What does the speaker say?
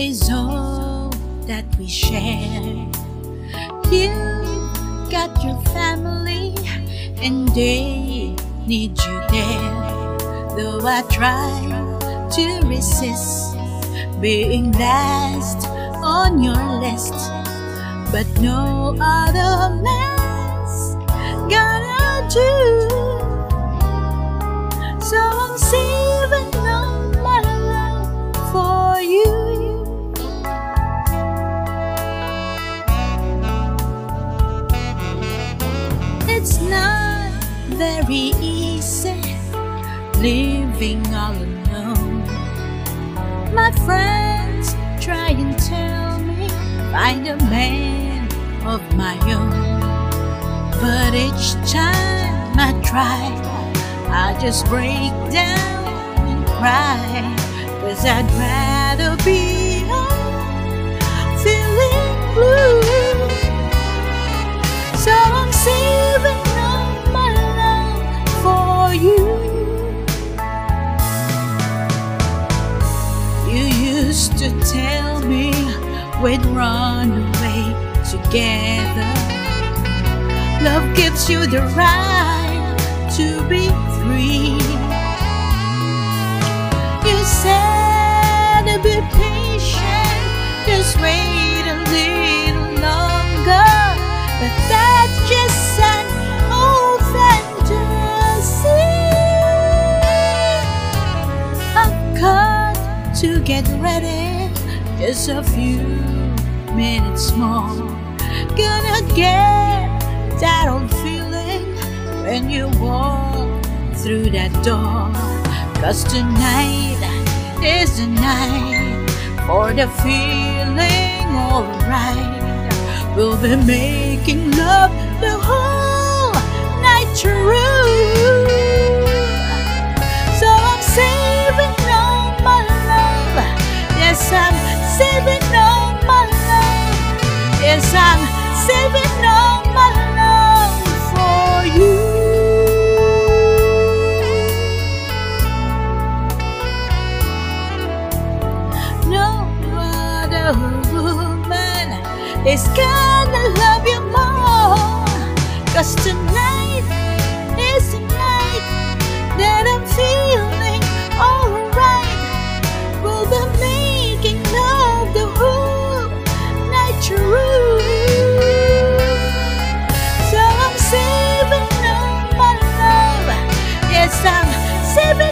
is all that we share. You've got your family and they need you there. Though I try to resist being last on your list, but no other man's gonna do. So I'm saving all my love for you. It's not very easy living all alone. My friends try and tell me find a man of my own, but each time I try, I just break down and cry. 'Cause I'd rather be feeling blue. So I'm saving all my love for you. You used to tell me we'd run away together. Love gives you the right to be free. You said to be patient, just wait a little longer, but that's just an old fantasy. I've got to get ready, just a few minutes more. Gonna get that old feeling when you walk through that door. 'Cause tonight is the night for the feeling alright. We'll be making love the whole night through. So I'm saving all my love. Yes, I'm saving all my love. Yes, I'm saving all my love for you. It's gonna love you more. 'Cause tonight is the night that I'm feeling alright. We'll be making love the whole night through. So I'm saving all my love. Yes, I'm saving